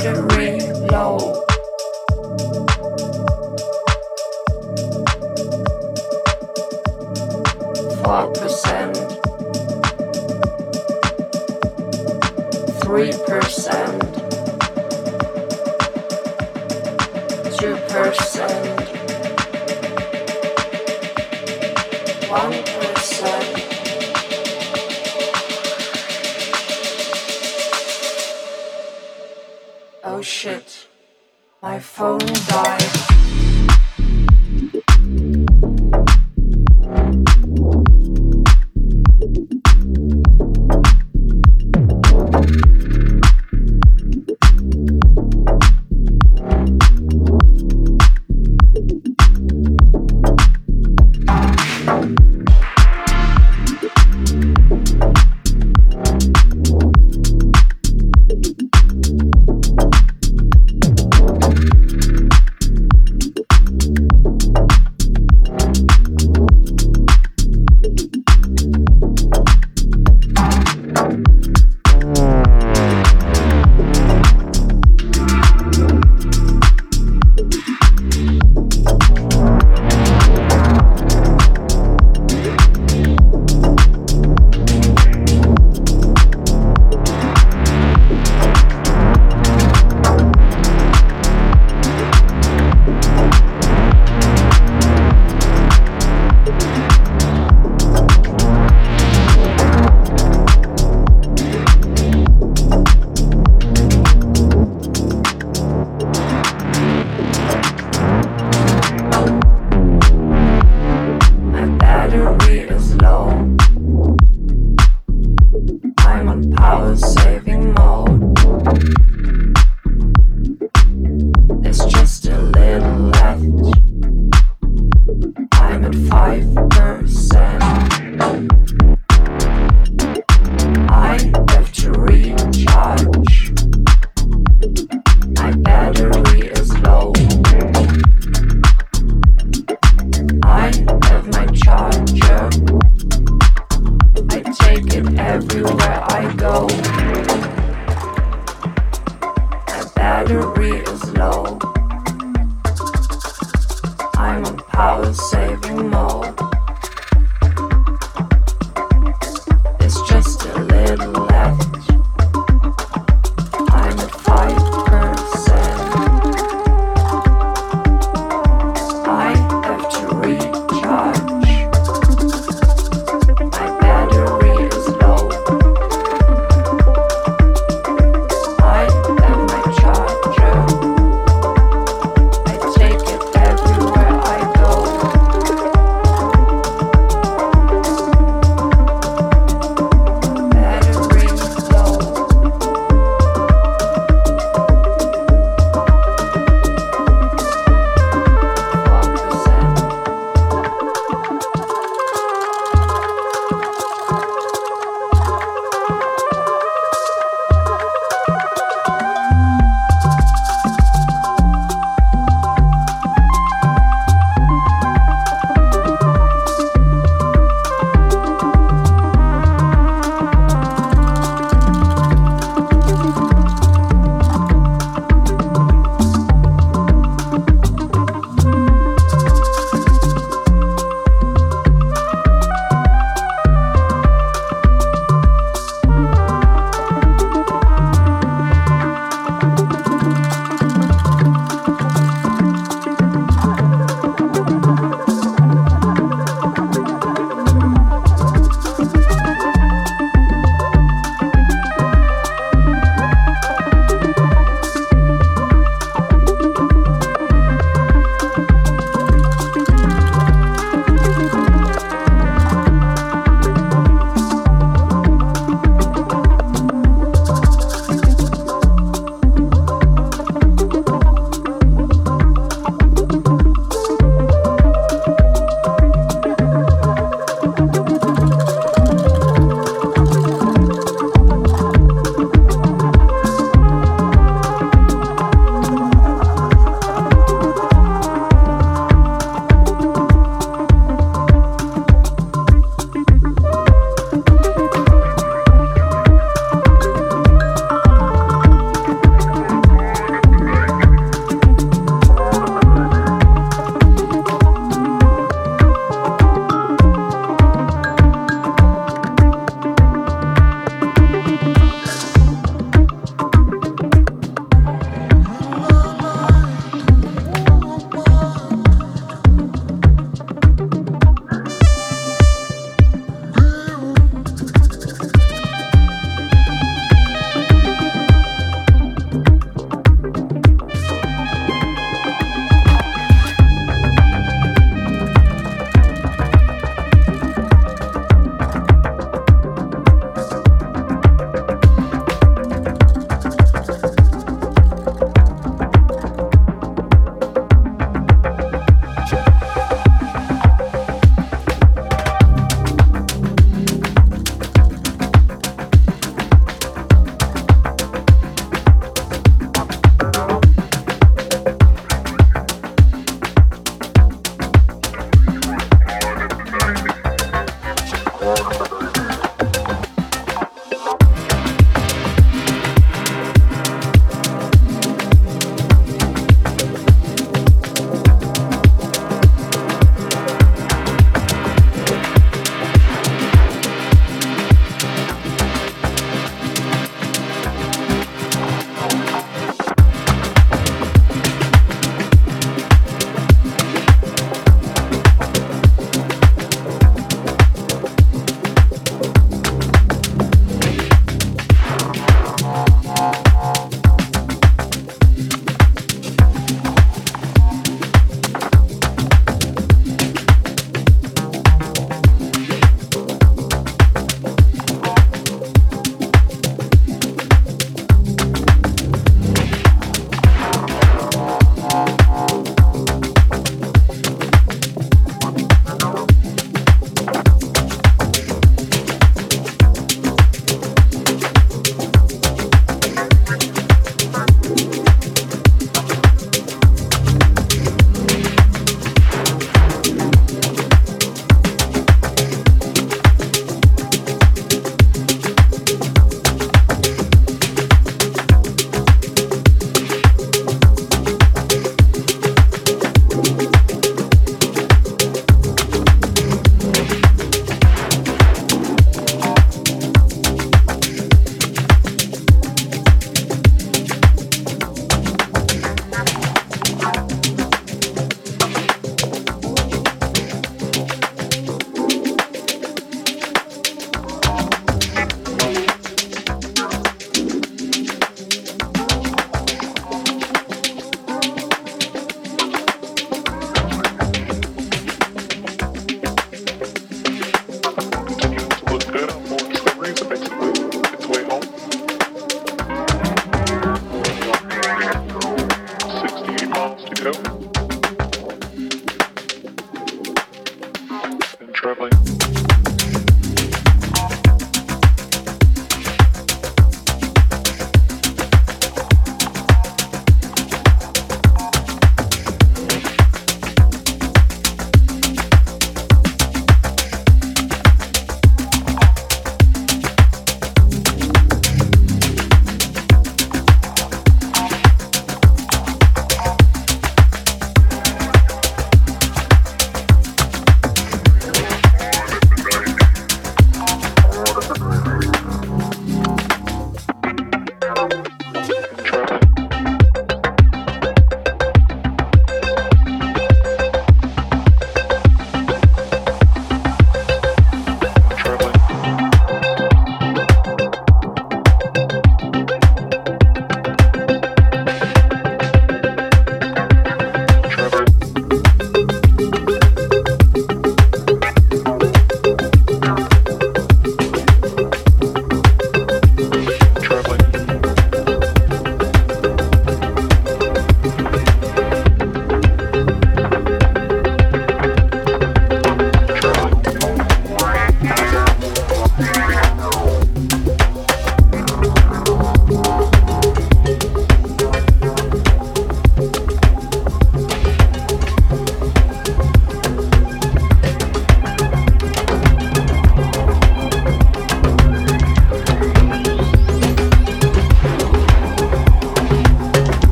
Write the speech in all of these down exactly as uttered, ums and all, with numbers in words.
battery low. Four percent, three percent, two percent, one percent. Oh shit, my phone died.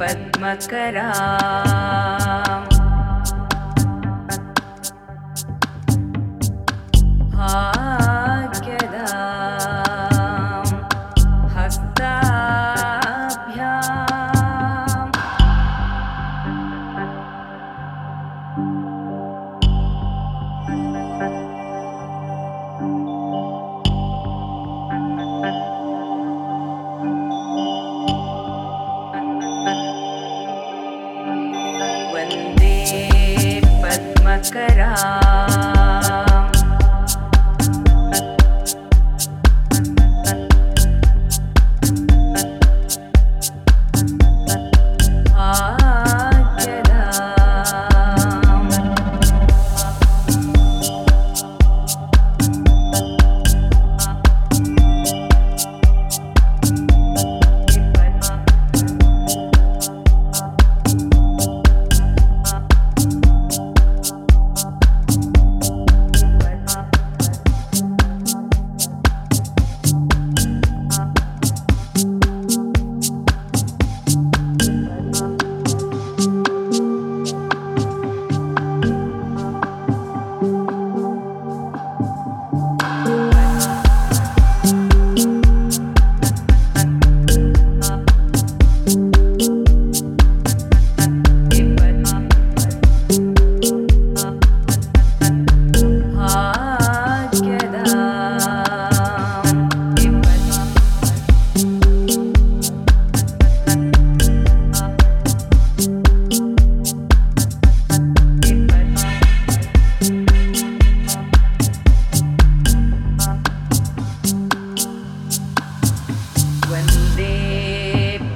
पद्मकरा भाग्यदा हस्ताभ्याम वंदे पद्मकरा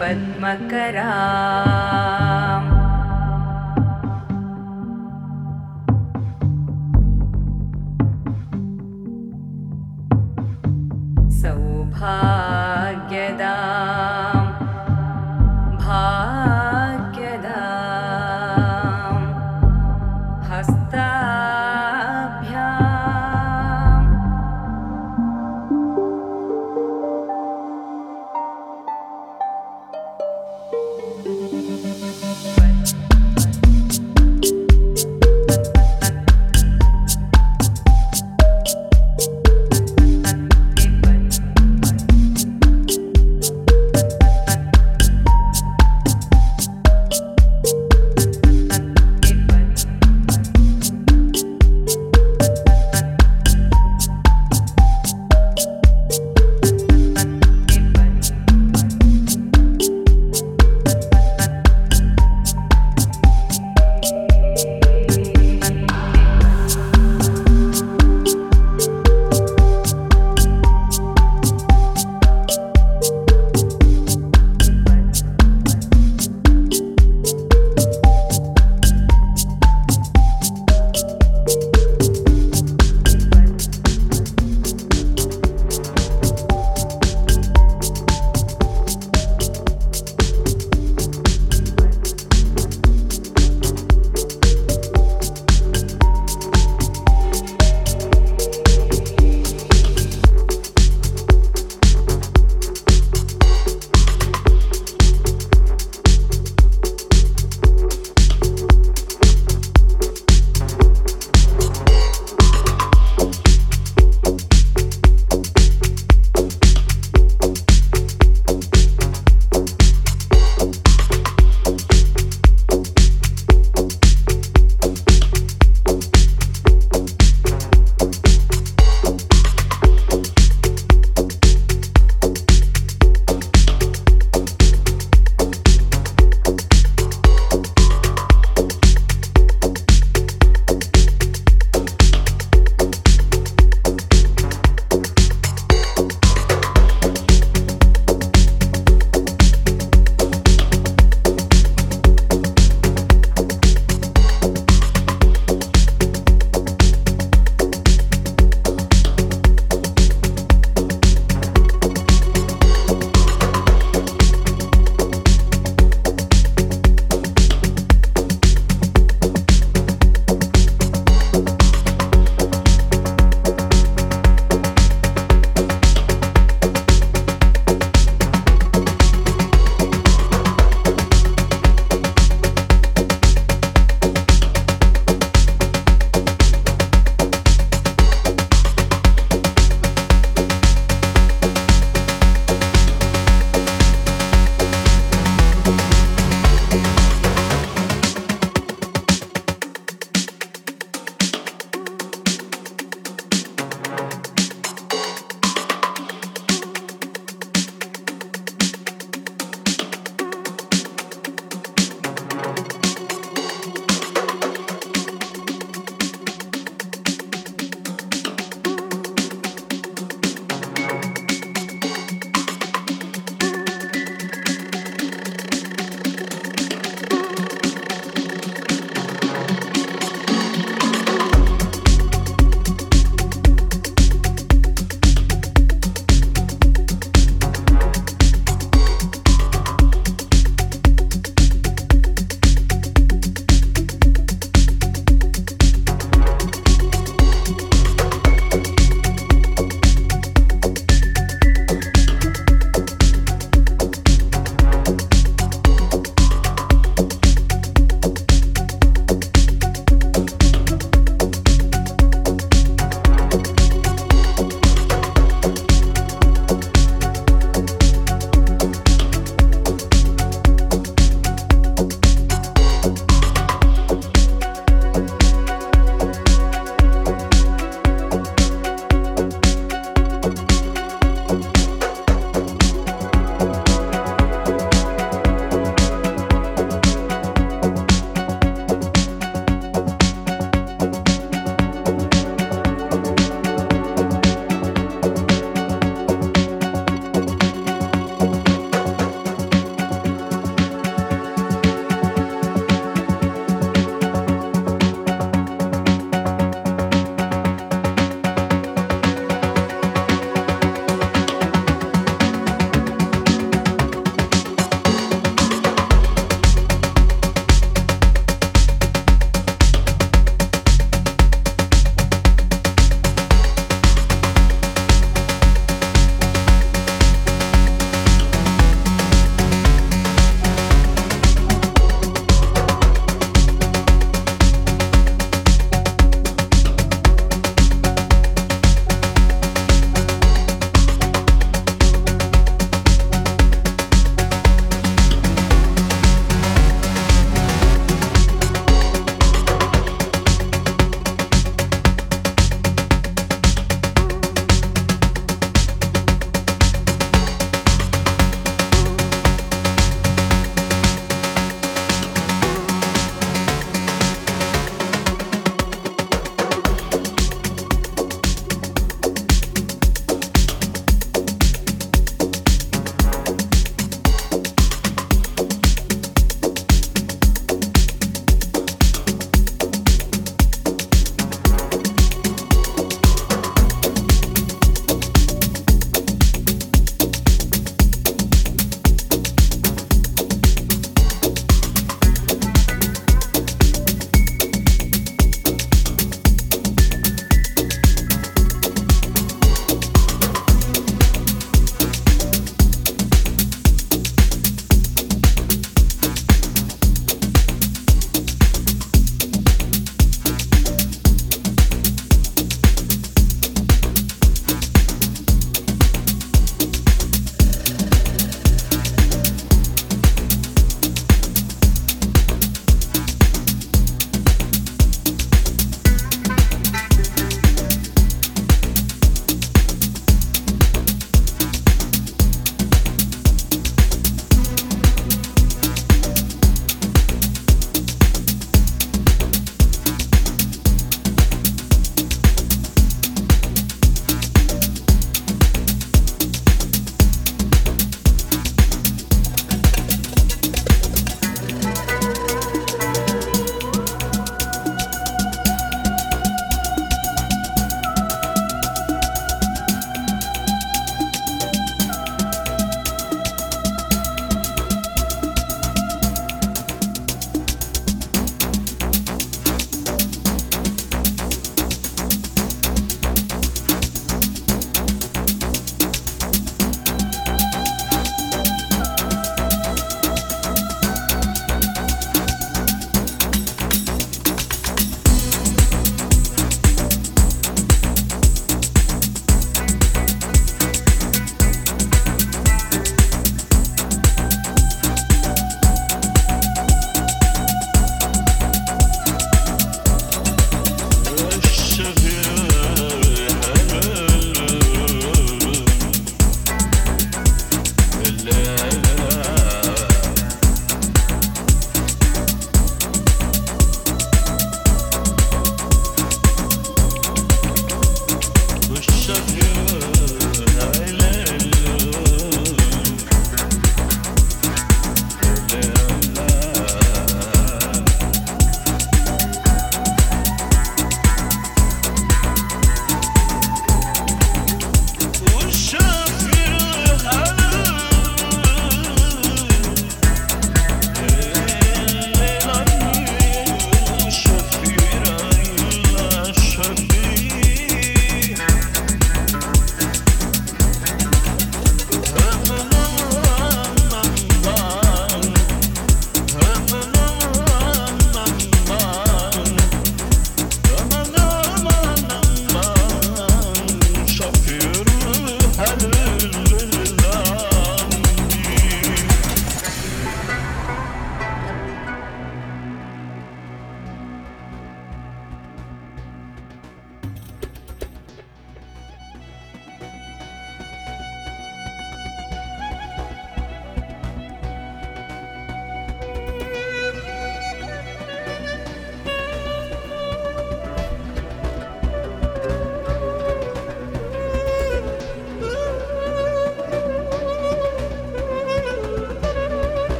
पद्मकरा सौभाग्यदा भाग्यदा हस्ता Thank you.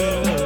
yeah.